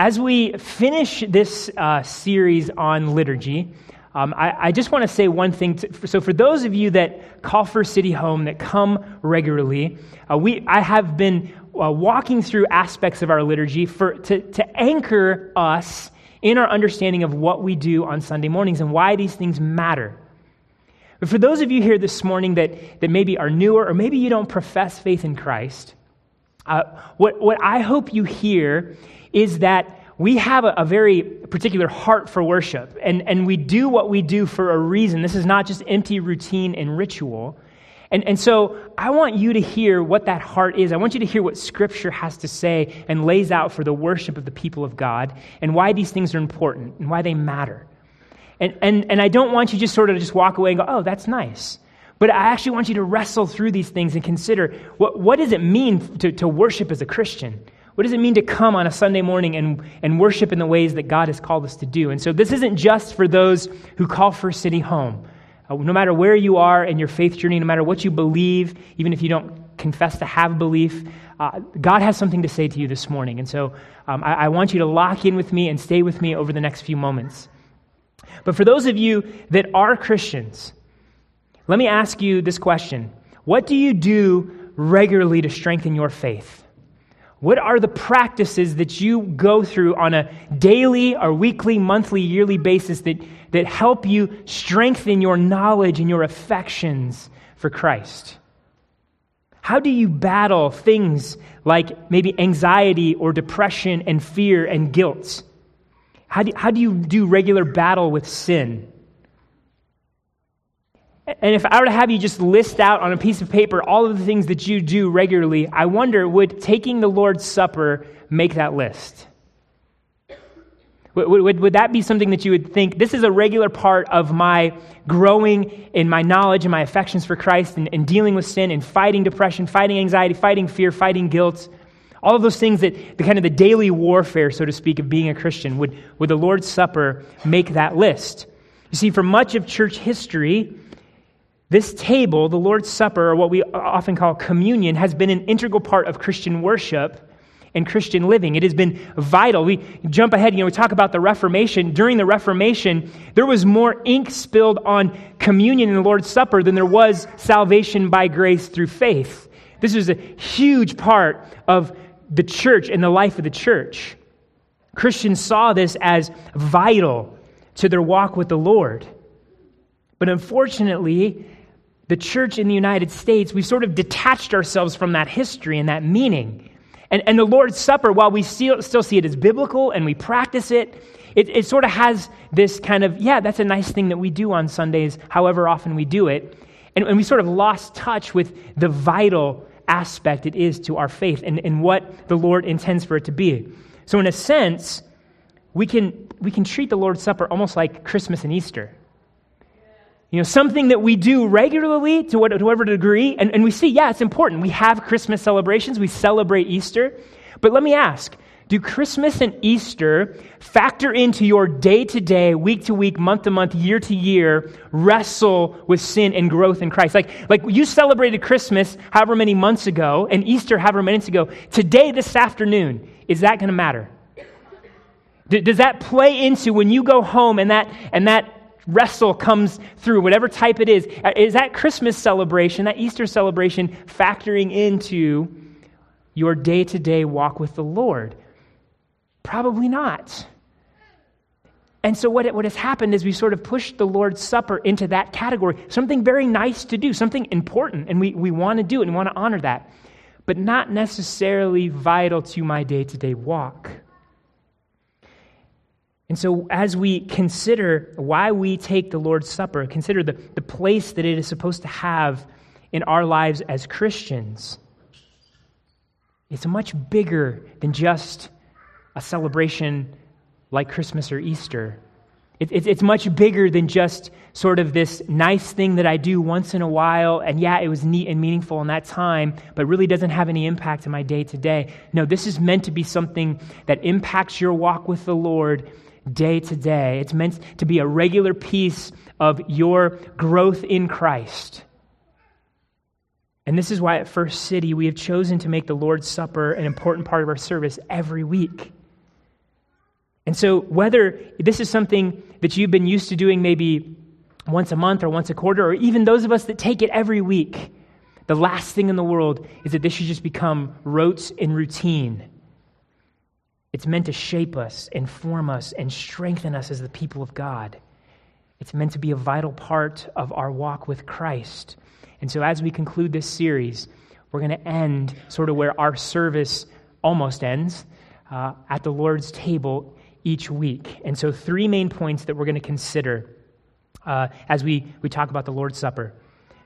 As we finish this series on liturgy, I just want to say one thing. So for those of you that call for City Home, that come regularly, I have been walking through aspects of our liturgy to anchor us in our understanding of what we do on Sunday mornings and why these things matter. But for those of you here this morning that maybe are newer or maybe you don't profess faith in Christ, what I hope you hear is that we have a very particular heart for worship, and we do what we do for a reason. This is not just empty routine and ritual. And so I want you to hear what that heart is. I want you to hear what Scripture has to say and lays out for the worship of the people of God and why these things are important and why they matter. And I don't want you just sort of just walk away and go, oh, that's nice. But I actually want you to wrestle through these things and consider what does it mean to worship as a Christian? What does it mean to come on a Sunday morning and worship in the ways that God has called us to do? And so this isn't just for those who call for City Home. No matter where you are in your faith journey, no matter what you believe, even if you don't confess to have belief, God has something to say to you this morning. And so I want you to lock in with me and stay with me over the next few moments. But for those of you that are Christians, let me ask you this question. What do you do regularly to strengthen your faith? What are the practices that you go through on a daily or weekly, monthly, yearly basis that help you strengthen your knowledge and your affections for Christ? How do you battle things like maybe anxiety or depression and fear and guilt? How do you do regular battle with sin? And if I were to have you just list out on a piece of paper all of the things that you do regularly, I wonder, would taking the Lord's Supper make that list? Would that be something that you would think, this is a regular part of my growing in my knowledge and my affections for Christ and dealing with sin and fighting depression, fighting anxiety, fighting fear, fighting guilt, all of those things that the kind of the daily warfare, so to speak, of being a Christian, would the Lord's Supper make that list? You see, for much of church history, this table, the Lord's Supper, or what we often call communion, has been an integral part of Christian worship and Christian living. It has been vital. We jump ahead, we talk about the Reformation. During the Reformation, there was more ink spilled on communion and the Lord's Supper than there was salvation by grace through faith. This was a huge part of the church and the life of the church. Christians saw this as vital to their walk with the Lord. But unfortunately, the church in the United States, we've sort of detached ourselves from that history and that meaning. And the Lord's Supper, while we still see it as biblical and we practice it, it sort of has this kind of, yeah, that's a nice thing that we do on Sundays, however often we do it. And we sort of lost touch with the vital aspect it is to our faith and what the Lord intends for it to be. So in a sense, we can treat the Lord's Supper almost like Christmas and Easter. Something that we do regularly to whatever degree, and we see, yeah, it's important. We have Christmas celebrations, we celebrate Easter. But let me ask, do Christmas and Easter factor into your day-to-day, week-to-week, month-to-month, year-to-year wrestle with sin and growth in Christ? Like you celebrated Christmas however many months ago and Easter however many months ago. Today, this afternoon, is that going to matter? Does that play into when you go home and that wrestle comes through, whatever type it is? Is that Christmas celebration, that Easter celebration, factoring into your day-to-day walk with the Lord? Probably not. And so what has happened is we sort of pushed the Lord's Supper into that category, something very nice to do, something important, and we want to do it and want to honor that, but not necessarily vital to my day-to-day walk. And so as we consider why we take the Lord's Supper, consider the place that it is supposed to have in our lives as Christians, it's much bigger than just a celebration like Christmas or Easter. It's much bigger than just sort of this nice thing that I do once in a while, and yeah, it was neat and meaningful in that time, but really doesn't have any impact on my day-to-day. No, this is meant to be something that impacts your walk with the Lord day to day. It's meant to be a regular piece of your growth in Christ. And this is why at First City we have chosen to make the Lord's Supper an important part of our service every week. And so whether this is something that you've been used to doing maybe once a month or once a quarter, or even those of us that take it every week, the last thing in the world is that this should just become rote and routine. It's meant to shape us, inform us, and strengthen us as the people of God. It's meant to be a vital part of our walk with Christ. And so as we conclude this series, we're going to end sort of where our service almost ends, at the Lord's table each week. And so three main points that we're going to consider as we talk about the Lord's Supper,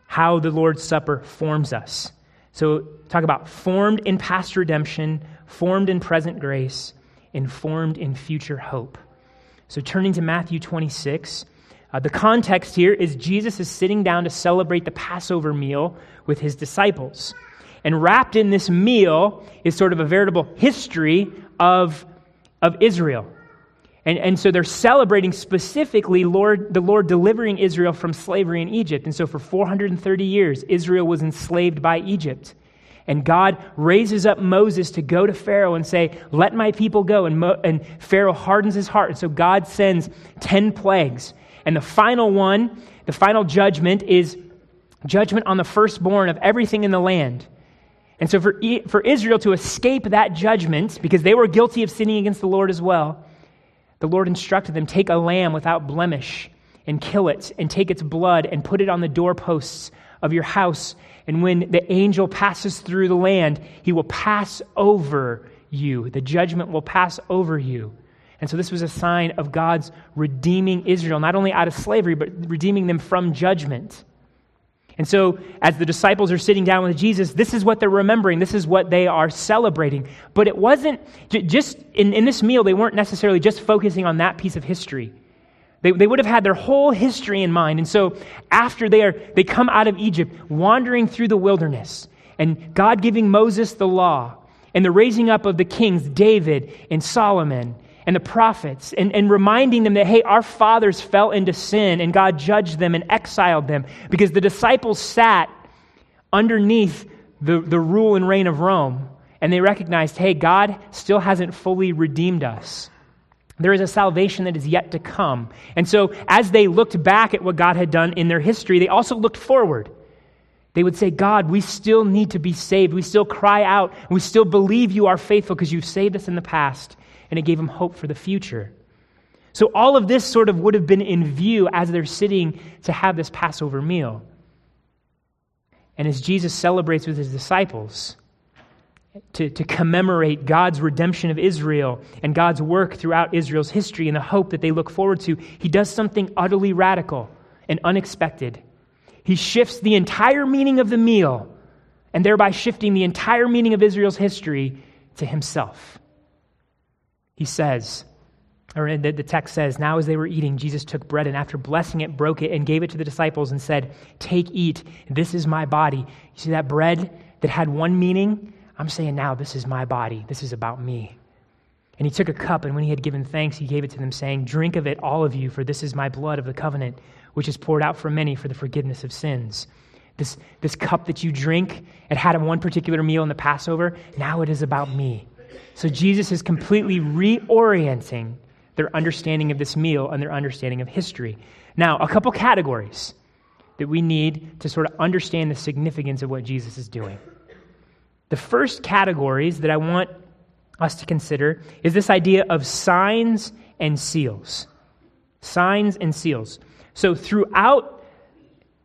how the Lord's Supper forms us. So talk about formed in past redemption, formed in present grace, and formed in future hope. So turning to Matthew 26, the context here is Jesus is sitting down to celebrate the Passover meal with his disciples. And wrapped in this meal is sort of a veritable history of Israel. And so they're celebrating specifically the Lord delivering Israel from slavery in Egypt. And so for 430 years, Israel was enslaved by Egypt. And God raises up Moses to go to Pharaoh and say, "Let my people go." And Pharaoh hardens his heart. And so God sends 10 plagues. And the final one, the final judgment, is judgment on the firstborn of everything in the land. And so for Israel to escape that judgment, because they were guilty of sinning against the Lord as well, the Lord instructed them, take a lamb without blemish and kill it and take its blood and put it on the doorposts of your house. And when the angel passes through the land, he will pass over you. The judgment will pass over you. And so this was a sign of God's redeeming Israel, not only out of slavery, but redeeming them from judgment. And so as the disciples are sitting down with Jesus, this is what they're remembering. This is what they are celebrating. But it wasn't just in this meal, they weren't necessarily just focusing on that piece of history. They would have had their whole history in mind. And so after they come out of Egypt, wandering through the wilderness, and God giving Moses the law, and the raising up of the kings, David and Solomon, and the prophets, and reminding them that, hey, our fathers fell into sin and God judged them and exiled them, because the disciples sat underneath the rule and reign of Rome, and they recognized, hey, God still hasn't fully redeemed us. There is a salvation that is yet to come. And so as they looked back at what God had done in their history, they also looked forward. They would say, God, we still need to be saved. We still cry out. We still believe you are faithful because you've saved us in the past. And it gave them hope for the future. So all of this sort of would have been in view as they're sitting to have this Passover meal. And as Jesus celebrates with his disciples to commemorate God's redemption of Israel and God's work throughout Israel's history and the hope that they look forward to, he does something utterly radical and unexpected. He shifts the entire meaning of the meal, and thereby shifting the entire meaning of Israel's history to himself. He says, or the text says, now as they were eating, Jesus took bread and after blessing it, broke it and gave it to the disciples and said, take, eat, this is my body. You see that bread that had one meaning? I'm saying now this is my body. This is about me. And he took a cup, and when he had given thanks, he gave it to them saying, drink of it, all of you, for this is my blood of the covenant, which is poured out for many for the forgiveness of sins. This cup that you drink, it had in one particular meal in the Passover. Now it is about me. So Jesus is completely reorienting their understanding of this meal and their understanding of history. Now, a couple categories that we need to sort of understand the significance of what Jesus is doing. The first categories that I want us to consider is this idea of signs and seals. Signs and seals. So throughout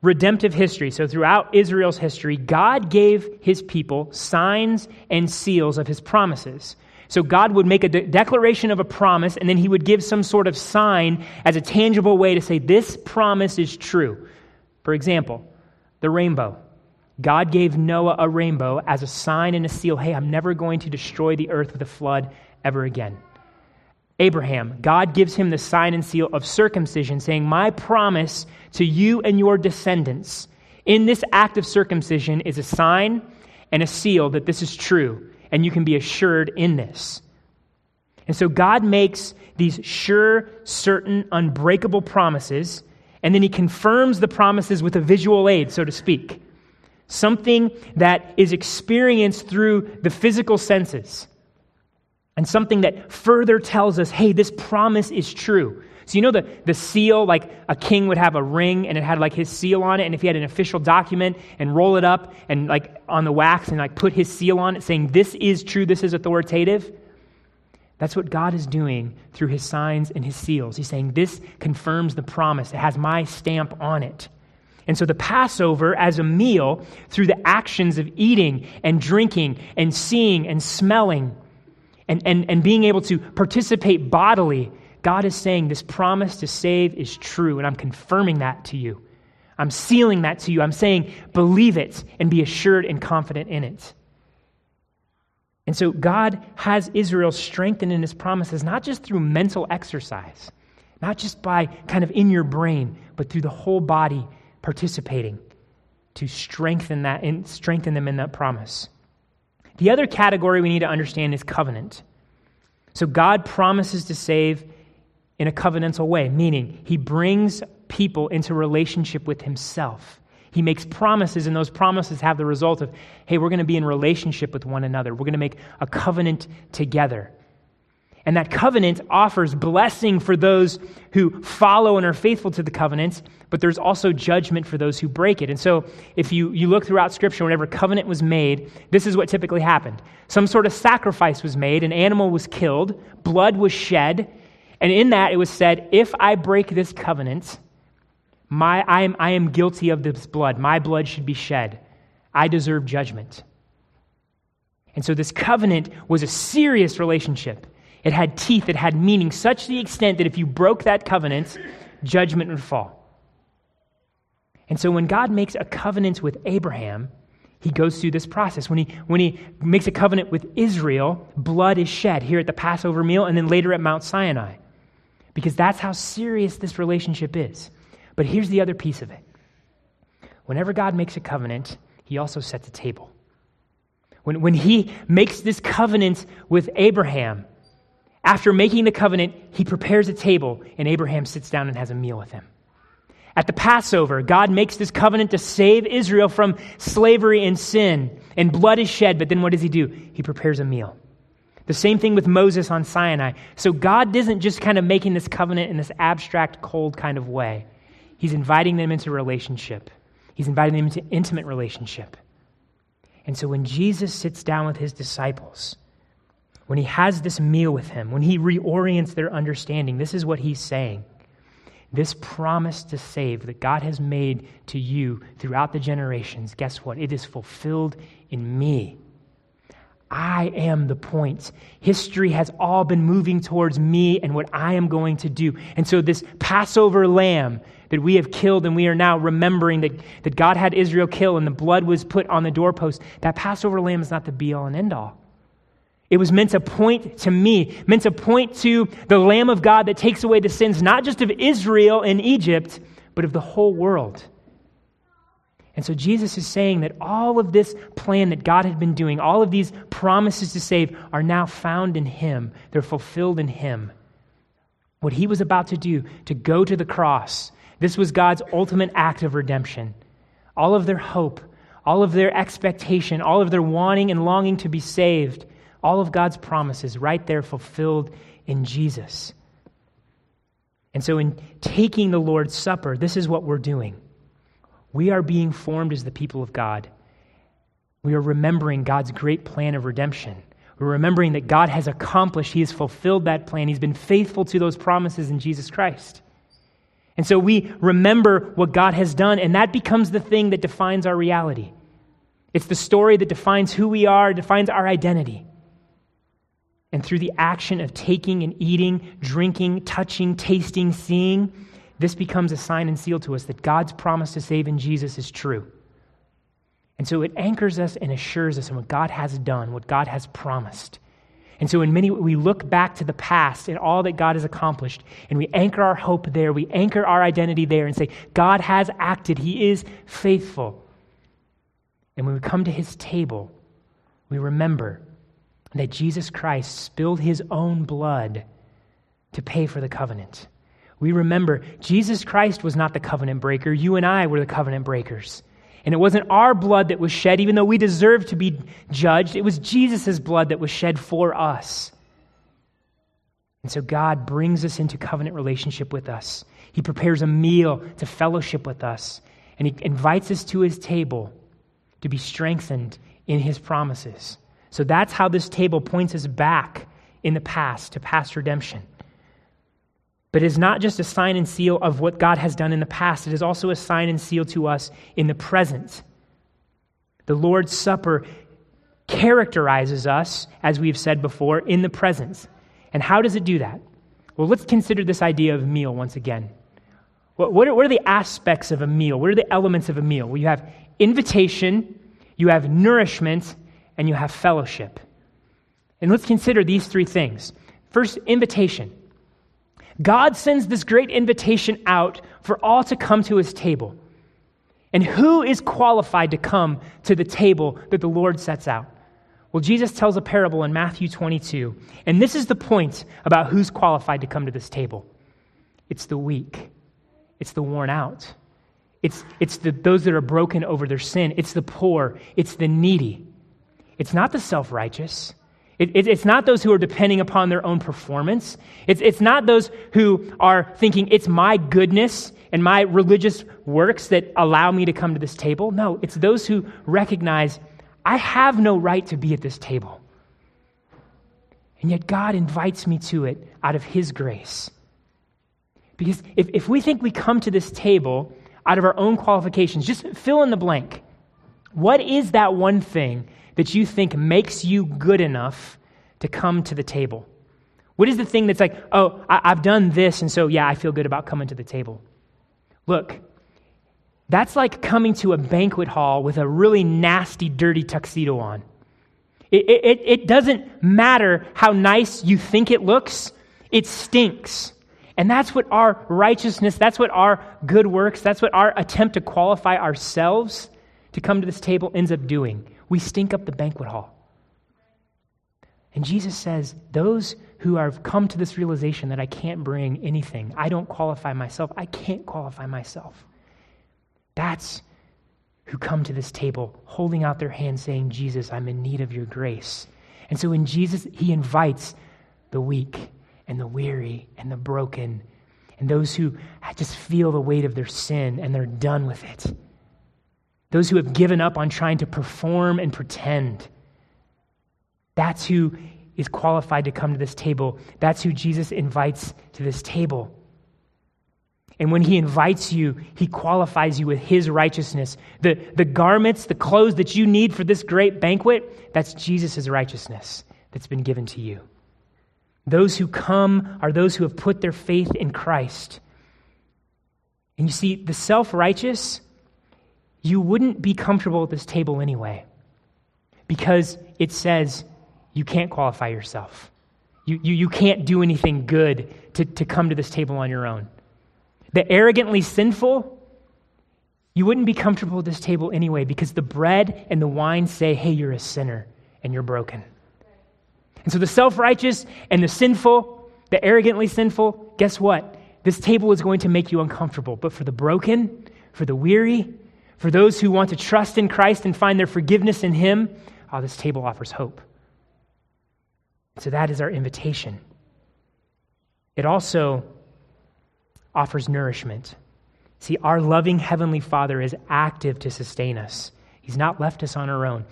redemptive history, so throughout Israel's history, God gave his people signs and seals of his promises. So God would make a declaration of a promise, and then he would give some sort of sign as a tangible way to say, this promise is true. For example, the rainbow. God gave Noah a rainbow as a sign and a seal. Hey, I'm never going to destroy the earth with a flood ever again. Abraham, God gives him the sign and seal of circumcision, saying, my promise to you and your descendants in this act of circumcision is a sign and a seal that this is true, and you can be assured in this. And so God makes these sure, certain, unbreakable promises, and then he confirms the promises with a visual aid, so to speak, something that is experienced through the physical senses. and something that further tells us, hey, this promise is true. So you know the seal, like a king would have a ring and it had like his seal on it, and if he had an official document and roll it up and like on the wax and like put his seal on it saying this is true, this is authoritative. That's what God is doing through his signs and his seals. He's saying this confirms the promise. It has my stamp on it. And so the Passover as a meal, through the actions of eating and drinking and seeing and smelling and being able to participate bodily, God is saying this promise to save is true, and I'm confirming that to you. I'm sealing that to you. I'm saying believe it and be assured and confident in it. And so God has Israel strengthened in his promises, not just through mental exercise, not just by kind of in your brain, but through the whole body participating to strengthen that and strengthen them in that promise. The other category we need to understand is covenant. So God promises to save in a covenantal way, meaning he brings people into relationship with himself. He makes promises, and those promises have the result of, hey, we're going to be in relationship with one another. We're going to make a covenant together. And that covenant offers blessing for those who follow and are faithful to the covenant, but there's also judgment for those who break it. And so if you look throughout Scripture, whenever covenant was made, this is what typically happened. Some sort of sacrifice was made, an animal was killed, blood was shed, and in that it was said, if I break this covenant, I am guilty of this blood. My blood should be shed. I deserve judgment. And so this covenant was a serious relationship. It had teeth. It had meaning, such the extent that if you broke that covenant, judgment would fall. And so when God makes a covenant with Abraham, he goes through this process. When he makes a covenant with Israel, blood is shed here at the Passover meal and then later at Mount Sinai, because that's how serious this relationship is. But here's the other piece of it. Whenever God makes a covenant, he also sets a table. When he makes this covenant with Abraham, after making the covenant, he prepares a table, and Abraham sits down and has a meal with him. At the Passover, God makes this covenant to save Israel from slavery and sin, and blood is shed, but then what does he do? He prepares a meal. The same thing with Moses on Sinai. So God isn't just kind of making this covenant in this abstract, cold kind of way. He's inviting them into relationship. He's inviting them into intimate relationship. And so when Jesus sits down with his disciples, when he has this meal with him, when he reorients their understanding, this is what he's saying. This promise to save that God has made to you throughout the generations, guess what? It is fulfilled in me. I am the point. History has all been moving towards me and what I am going to do. And so this Passover lamb that we have killed, and we are now remembering that God had Israel kill and the blood was put on the doorpost, that Passover lamb is not the be-all and end-all. It was meant to point to me, meant to point to the Lamb of God that takes away the sins, not just of Israel and Egypt, but of the whole world. And so Jesus is saying that all of this plan that God had been doing, all of these promises to save are now found in him. They're fulfilled in him. What he was about to do, to go to the cross, this was God's ultimate act of redemption. All of their hope, all of their expectation, all of their wanting and longing to be saved, all of God's promises right there fulfilled in Jesus. And so in taking the Lord's Supper, this is what we're doing. We are being formed as the people of God. We are remembering God's great plan of redemption. We're remembering that God has accomplished, he has fulfilled that plan. He's been faithful to those promises in Jesus Christ. And so we remember what God has done, and that becomes the thing that defines our reality. It's the story that defines who we are, defines our identity. And through the action of taking and eating, drinking, touching, tasting, seeing, this becomes a sign and seal to us that God's promise to save in Jesus is true. And so it anchors us and assures us in what God has done, what God has promised. And so in many ways, we look back to the past and all that God has accomplished, and we anchor our hope there, we anchor our identity there and say, God has acted, he is faithful. And when we come to his table, we remember that Jesus Christ spilled his own blood to pay for the covenant. We remember Jesus Christ was not the covenant breaker. You and I were the covenant breakers. And it wasn't our blood that was shed, even though we deserved to be judged. It was Jesus' blood that was shed for us. And so God brings us into covenant relationship with us. He prepares a meal to fellowship with us, and he invites us to his table to be strengthened in his promises. So that's how this table points us back in the past to past redemption. But it is not just a sign and seal of what God has done in the past. It is also a sign and seal to us in the present. The Lord's Supper characterizes us, as we've said before, in the present. And how does it do that? Well, let's consider this idea of meal once again. What are the aspects of a meal? What are the elements of a meal? Well, you have invitation, you have nourishment, and you have fellowship. And let's consider these three things. First, invitation. God sends this great invitation out for all to come to his table. And who is qualified to come to the table that the Lord sets out? Well, Jesus tells a parable in Matthew 22, and this is the point about who's qualified to come to this table. It's the weak. It's the worn out. It's those that are broken over their sin. It's the poor. It's the needy. It's not the self-righteous. It's not those who are depending upon their own performance. It's not those who are thinking, it's my goodness and my religious works that allow me to come to this table. No, it's those who recognize, I have no right to be at this table. And yet God invites me to it out of his grace. Because if we think we come to this table out of our own qualifications, just fill in the blank. What is that one thing that you think makes you good enough to come to the table? What is the thing that's like, oh, I've done this, and so, yeah, I feel good about coming to the table? Look, that's like coming to a banquet hall with a really nasty, dirty tuxedo on. It doesn't matter how nice you think it looks, it stinks. And that's what our righteousness, that's what our good works, that's what our attempt to qualify ourselves to come to this table ends up doing. We stink up the banquet hall. And Jesus says, those who have come to this realization that I can't bring anything, I don't qualify myself, I can't qualify myself, that's who come to this table, holding out their hand saying, Jesus, I'm in need of your grace. And so in Jesus, he invites the weak and the weary and the broken and those who just feel the weight of their sin and they're done with it. Those who have given up on trying to perform and pretend. That's who is qualified to come to this table. That's who Jesus invites to this table. And when he invites you, he qualifies you with his righteousness. The garments, the clothes that you need for this great banquet, that's Jesus' righteousness that's been given to you. Those who come are those who have put their faith in Christ. And you see, the self-righteous, you wouldn't be comfortable at this table anyway, because it says you can't qualify yourself. You can't do anything good to come to this table on your own. The arrogantly sinful, you wouldn't be comfortable at this table anyway, because the bread and the wine say, hey, you're a sinner and you're broken. And so the self-righteous and the sinful, the arrogantly sinful, guess what? This table is going to make you uncomfortable. But for the broken, for the weary, for those who want to trust in Christ and find their forgiveness in him, this table offers hope. So that is our invitation. It also offers nourishment. See, our loving Heavenly Father is active to sustain us. He's not left us on our own.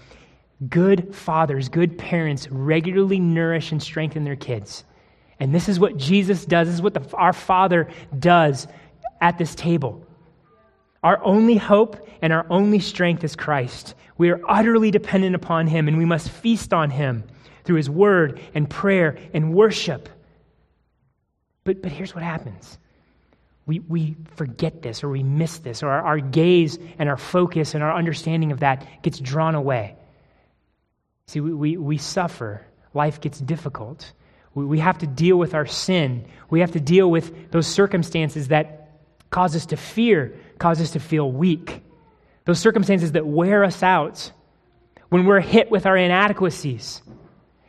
Good fathers, good parents regularly nourish and strengthen their kids. And this is what Jesus does. This is what our Father does at this table. Our only hope and our only strength is Christ. We are utterly dependent upon him, and we must feast on him through his word and prayer and worship. But here's what happens. We forget this, or we miss this, or our gaze and our focus and our understanding of that gets drawn away. See, we suffer. Life gets difficult. We have to deal with our sin. We have to deal with those circumstances that cause us to fear, cause us to feel weak. Those circumstances that wear us out, when we're hit with our inadequacies.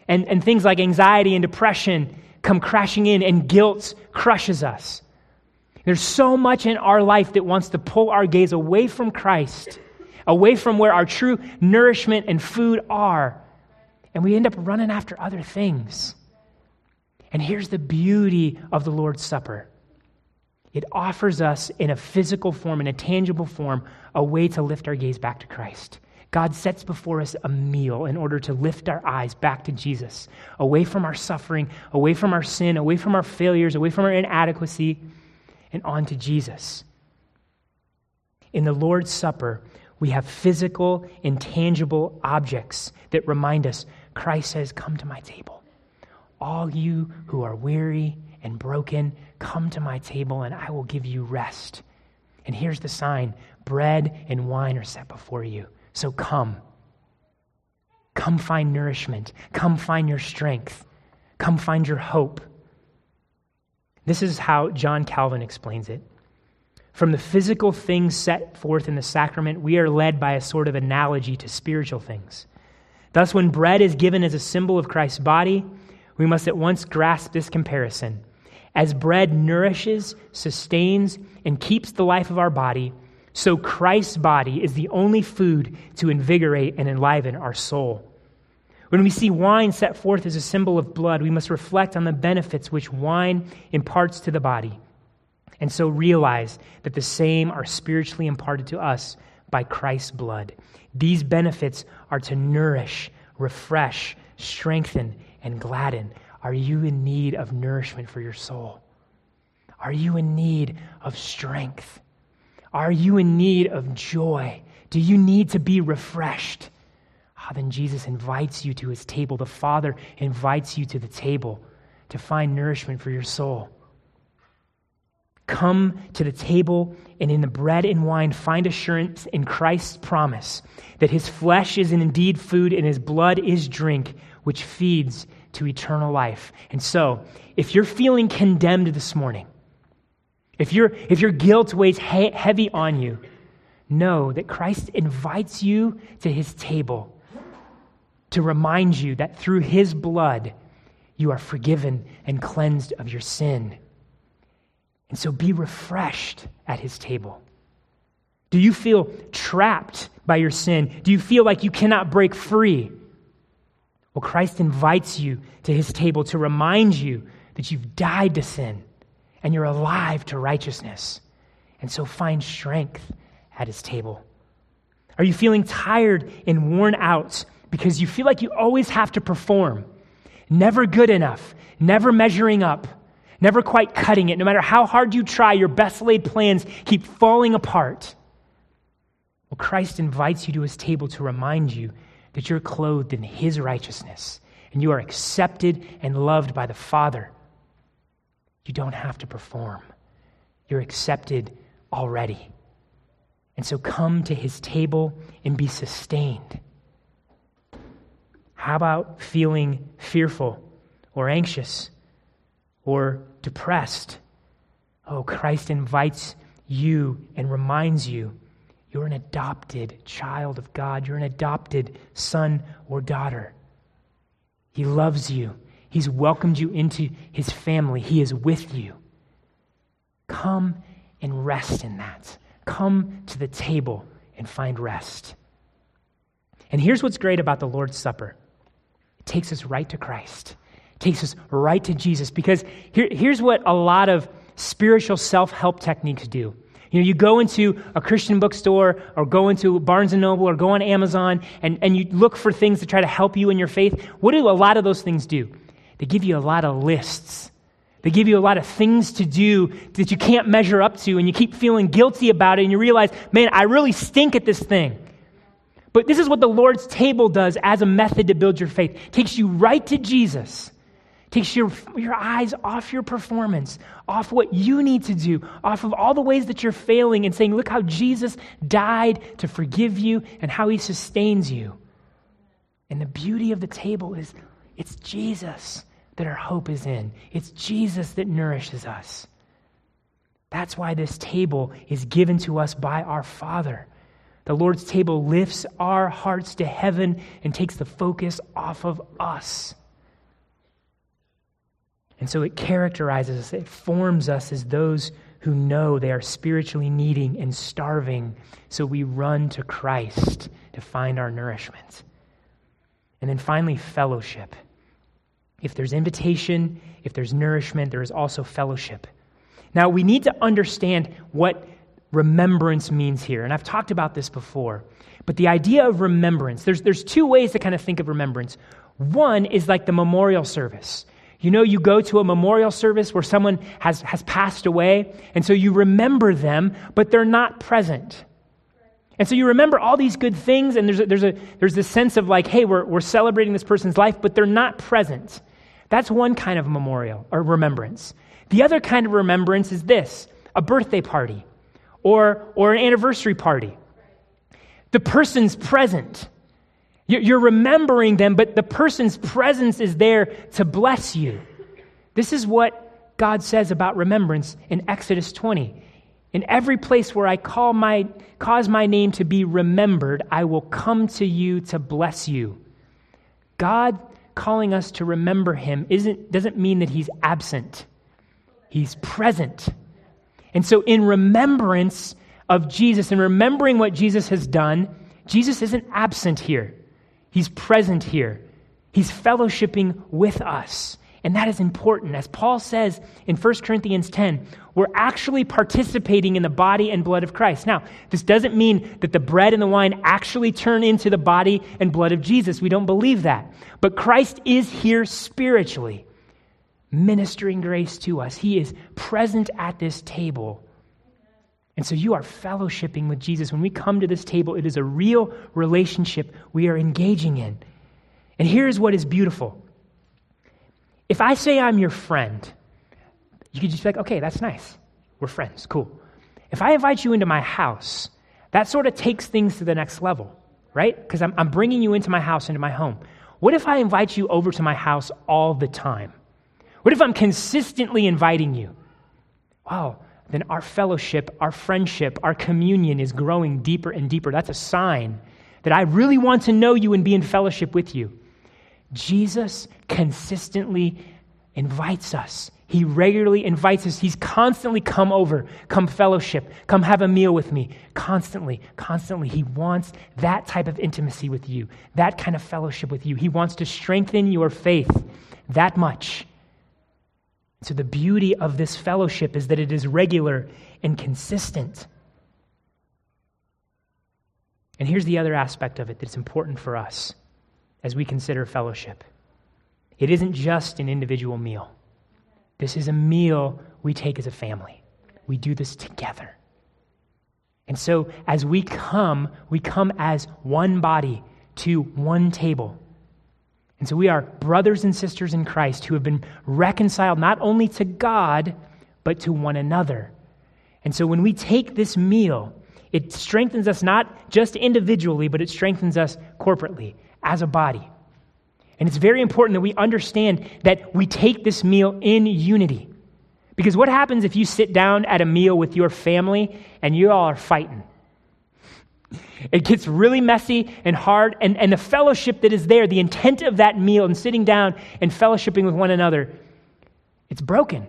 And things like anxiety and depression come crashing in, and guilt crushes us. There's so much in our life that wants to pull our gaze away from Christ, away from where our true nourishment and food are, and we end up running after other things. And here's the beauty of the Lord's Supper. It offers us in a physical form, in a tangible form, a way to lift our gaze back to Christ. God sets before us a meal in order to lift our eyes back to Jesus, away from our suffering, away from our sin, away from our failures, away from our inadequacy, and onto Jesus. In the Lord's Supper, we have physical, intangible objects that remind us, Christ says, come to my table. All you who are weary and broken, come to my table and I will give you rest. And here's the sign, bread and wine are set before you. So come. Come find nourishment. Come find your strength. Come find your hope. This is how John Calvin explains it. From the physical things set forth in the sacrament, we are led by a sort of analogy to spiritual things. Thus, when bread is given as a symbol of Christ's body, we must at once grasp this comparison. As bread nourishes, sustains, and keeps the life of our body, so Christ's body is the only food to invigorate and enliven our soul. When we see wine set forth as a symbol of blood, we must reflect on the benefits which wine imparts to the body. And so realize that the same are spiritually imparted to us by Christ's blood. These benefits are to nourish, refresh, strengthen, and gladden. Are you in need of nourishment for your soul? Are you in need of strength? Are you in need of joy? Do you need to be refreshed? Then Jesus invites you to his table. The Father invites you to the table to find nourishment for your soul. Come to the table and in the bread and wine find assurance in Christ's promise that his flesh is indeed food and his blood is drink, which feeds to eternal life. And so, if you're feeling condemned this morning, if your guilt weighs heavy on you, know that Christ invites you to his table to remind you that through his blood you are forgiven and cleansed of your sin. And so be refreshed at his table. Do you feel trapped by your sin? Do you feel like you cannot break free? Well, Christ invites you to his table to remind you that you've died to sin and you're alive to righteousness. And so find strength at his table. Are you feeling tired and worn out because you feel like you always have to perform? Never good enough, never measuring up. Never quite cutting it. No matter how hard you try, your best laid plans keep falling apart. Well, Christ invites you to his table to remind you that you're clothed in his righteousness and you are accepted and loved by the Father. You don't have to perform. You're accepted already. And so come to his table and be sustained. How about feeling fearful or anxious? Or depressed? Oh, Christ invites you and reminds you you're an adopted child of God. You're an adopted son or daughter. He loves you. He's welcomed you into his family. He is with you. Come and rest in that. Come to the table and find rest. And here's what's great about the Lord's Supper. It takes us right to Christ. Takes us right to Jesus, because here's what a lot of spiritual self-help techniques do. You know, you go into a Christian bookstore or go into Barnes & Noble or go on Amazon and you look for things to try to help you in your faith. What do a lot of those things do? They give you a lot of lists. They give you a lot of things to do that you can't measure up to, and you keep feeling guilty about it, and you realize, man, I really stink at this thing. But this is what the Lord's table does as a method to build your faith. It takes you right to Jesus. Takes your eyes off your performance, off what you need to do, off of all the ways that you're failing and saying, look how Jesus died to forgive you and how he sustains you. And the beauty of the table is it's Jesus that our hope is in. It's Jesus that nourishes us. That's why this table is given to us by our Father. The Lord's table lifts our hearts to heaven and takes the focus off of us. And so it characterizes us, it forms us as those who know they are spiritually needing and starving, so we run to Christ to find our nourishment. And then finally, fellowship. If there's invitation, if there's nourishment, there is also fellowship. Now, we need to understand what remembrance means here, and I've talked about this before, but the idea of remembrance, there's two ways to kind of think of remembrance. One is like the memorial service. You know, you go to a memorial service where someone has passed away, and so you remember them, but they're not present. And so you remember all these good things, and there's this sense of like, hey, we're celebrating this person's life, but they're not present. That's one kind of memorial or remembrance. The other kind of remembrance is this: a birthday party or an anniversary party. The person's present. You're remembering them, but the person's presence is there to bless you. This is what God says about remembrance in Exodus 20. In every place where I cause my name to be remembered, I will come to you to bless you. God calling us to remember him doesn't mean that he's absent. He's present. And so in remembrance of Jesus and remembering what Jesus has done, Jesus isn't absent here. He's present here. He's fellowshipping with us. And that is important. As Paul says in 1 Corinthians 10, we're actually participating in the body and blood of Christ. Now, this doesn't mean that the bread and the wine actually turn into the body and blood of Jesus. We don't believe that. But Christ is here spiritually, ministering grace to us. He is present at this table. And so you are fellowshipping with Jesus. When we come to this table, it is a real relationship we are engaging in. And here's what is beautiful. If I say I'm your friend, you could just be like, okay, that's nice. We're friends, cool. If I invite you into my house, that sort of takes things to the next level, right? Because I'm bringing you into my house, into my home. What if I invite you over to my house all the time? What if I'm consistently inviting you? Wow. Then our fellowship, our friendship, our communion is growing deeper and deeper. That's a sign that I really want to know you and be in fellowship with you. Jesus consistently invites us. He regularly invites us. He's constantly come over, come fellowship, come have a meal with me. Constantly, constantly. He wants that type of intimacy with you, that kind of fellowship with you. He wants to strengthen your faith that much. So the beauty of this fellowship is that it is regular and consistent. And here's the other aspect of it that's important for us as we consider fellowship. It isn't just an individual meal. This is a meal we take as a family. We do this together. And so as we come as one body to one table. And so we are brothers and sisters in Christ who have been reconciled not only to God, but to one another. And so when we take this meal, it strengthens us not just individually, but it strengthens us corporately as a body. And it's very important that we understand that we take this meal in unity. Because what happens if you sit down at a meal with your family and you all are fighting? It gets really messy and hard, and the fellowship that is there, the intent of that meal and sitting down and fellowshipping with one another, it's broken.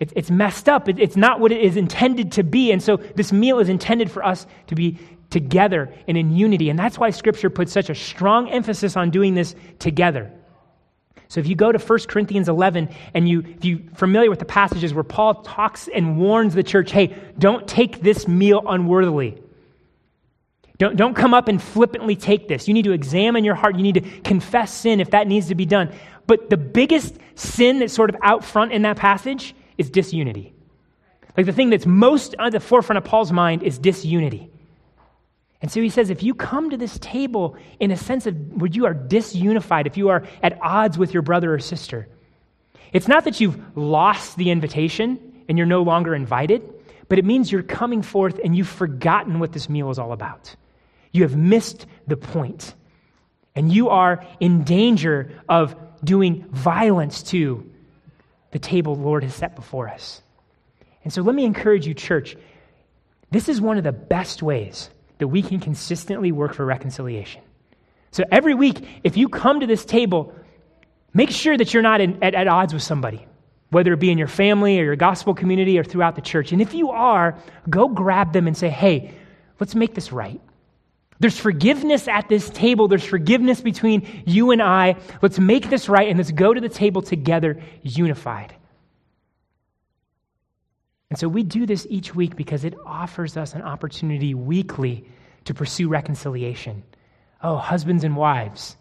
It's messed up. It's not what it is intended to be, and so this meal is intended for us to be together and in unity, and that's why Scripture puts such a strong emphasis on doing this together. So if you go to 1 Corinthians 11, and if you're familiar with the passages where Paul talks and warns the church, hey, don't take this meal unworthily. Don't come up and flippantly take this. You need to examine your heart. You need to confess sin if that needs to be done. But the biggest sin that's sort of out front in that passage is disunity. Like the thing that's most at the forefront of Paul's mind is disunity. And so he says, if you come to this table in a sense of where you are disunified, if you are at odds with your brother or sister, it's not that you've lost the invitation and you're no longer invited, but it means you're coming forth and you've forgotten what this meal is all about. You have missed the point, and you are in danger of doing violence to the table the Lord has set before us. And so let me encourage you, church, this is one of the best ways that we can consistently work for reconciliation. So every week, if you come to this table, make sure that you're not at odds with somebody, whether it be in your family or your gospel community or throughout the church. And if you are, go grab them and say, hey, let's make this right. There's forgiveness at this table. There's forgiveness between you and I. Let's make this right and let's go to the table together, unified. And so we do this each week because it offers us an opportunity weekly to pursue reconciliation. Oh, husbands and wives,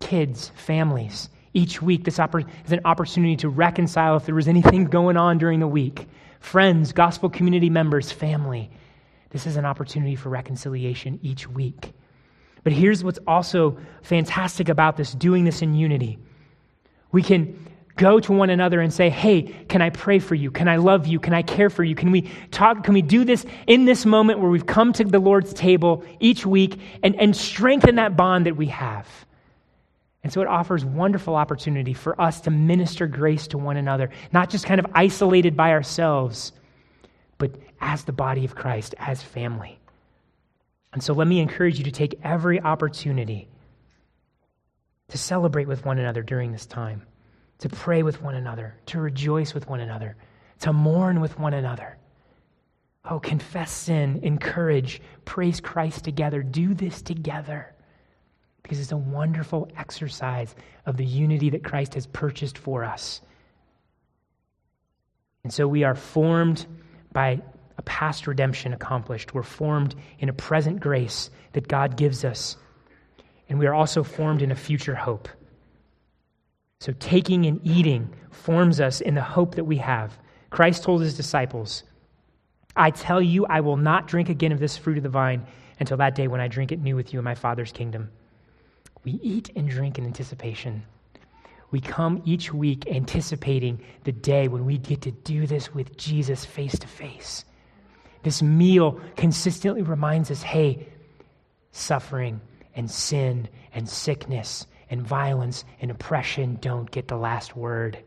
kids, families. Each week, this is an opportunity to reconcile if there was anything going on during the week. Friends, gospel community members, family. This is an opportunity for reconciliation each week. But here's what's also fantastic about this, doing this in unity. We can go to one another and say, hey, can I pray for you? Can I love you? Can I care for you? Can we talk? Can we do this in this moment where we've come to the Lord's table each week and strengthen that bond that we have? And so it offers wonderful opportunity for us to minister grace to one another, not just kind of isolated by ourselves, but as the body of Christ, as family. And so let me encourage you to take every opportunity to celebrate with one another during this time, to pray with one another, to rejoice with one another, to mourn with one another. Oh, confess sin, encourage, praise Christ together. Do this together because it's a wonderful exercise of the unity that Christ has purchased for us. And so we are formed by a past redemption accomplished. We're formed in a present grace that God gives us. And we are also formed in a future hope. So taking and eating forms us in the hope that we have. Christ told his disciples, I tell you, I will not drink again of this fruit of the vine until that day when I drink it new with you in my Father's kingdom. We eat and drink in anticipation. We come each week anticipating the day when we get to do this with Jesus face to face. This meal consistently reminds us, hey, suffering and sin and sickness and violence and oppression don't get the last word.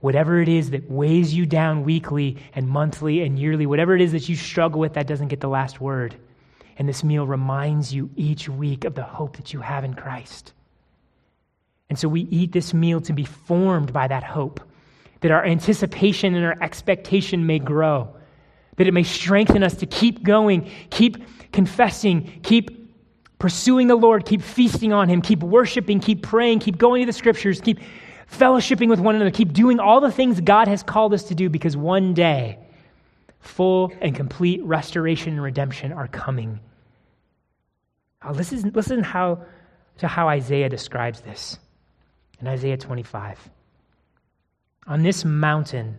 Whatever it is that weighs you down weekly and monthly and yearly, whatever it is that you struggle with, that doesn't get the last word. And this meal reminds you each week of the hope that you have in Christ. And so we eat this meal to be formed by that hope, that our anticipation and our expectation may grow, that it may strengthen us to keep going, keep confessing, keep pursuing the Lord, keep feasting on him, keep worshiping, keep praying, keep going to the scriptures, keep fellowshipping with one another, keep doing all the things God has called us to do because one day, full and complete restoration and redemption are coming. Now, listen to how Isaiah describes this. In Isaiah 25, on this mountain,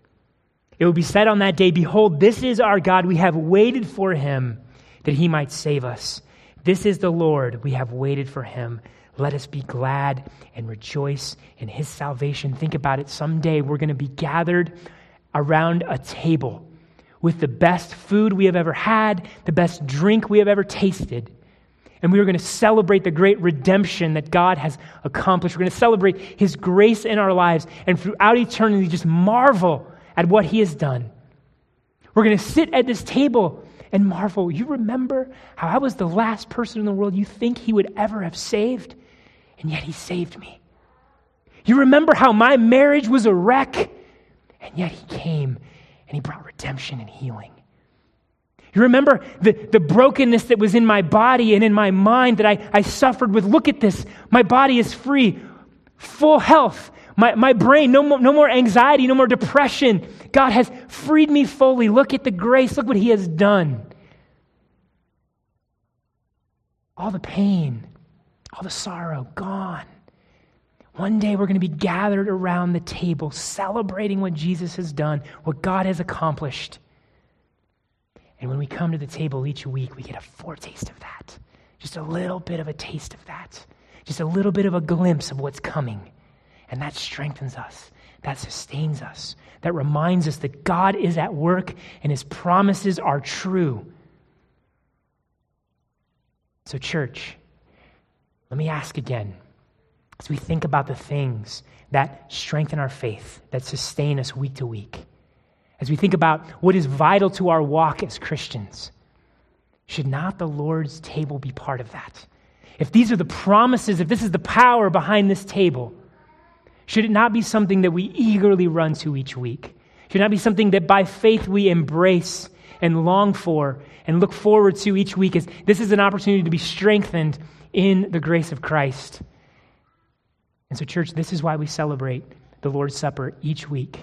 It will be said on that day, behold, this is our God. We have waited for him that he might save us. This is the Lord. We have waited for him. Let us be glad and rejoice in his salvation. Think about it. Someday we're going to be gathered around a table with the best food we have ever had, the best drink we have ever tasted. And we are going to celebrate the great redemption that God has accomplished. We're going to celebrate his grace in our lives and throughout eternity just marvel at what he has done. We're going to sit at this table and marvel. You remember how I was the last person in the world you think he would ever have saved, and yet he saved me. You remember how my marriage was a wreck, and yet he came and he brought redemption and healing. You remember the brokenness that was in my body and in my mind that I suffered with. Look at this. My body is free, full health. My brain, no more anxiety, no more depression. God has freed me fully. Look at the grace. Look what he has done. All the pain, all the sorrow, gone. One day we're going to be gathered around the table celebrating what Jesus has done, what God has accomplished. And when we come to the table each week, we get a foretaste of that. Just a little bit of a taste of that. Just a little bit of a glimpse of what's coming. And that strengthens us. That sustains us. That reminds us that God is at work and his promises are true. So church, Let me ask again, as we think about the things that strengthen our faith, that sustain us week to week, as we think about what is vital to our walk as Christians, should not the Lord's table be part of that? If these are the promises, if this is the power behind this table, should it not be something that we eagerly run to each week? Should it not be something that by faith we embrace and long for and look forward to each week? As this is an opportunity to be strengthened in the grace of Christ. And so, church, this is why we celebrate the Lord's Supper each week,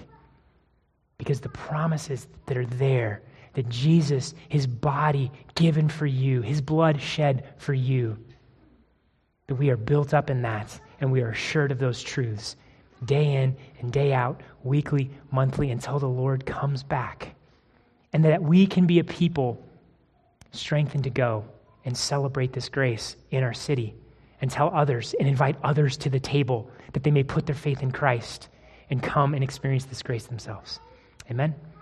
because the promises that are there, that Jesus, his body given for you, his blood shed for you, that we are built up in that and we are assured of those truths day in and day out, weekly, monthly, until the Lord comes back. And that we can be a people strengthened to go and celebrate this grace in our city and tell others and invite others to the table that they may put their faith in Christ and come and experience this grace themselves. Amen.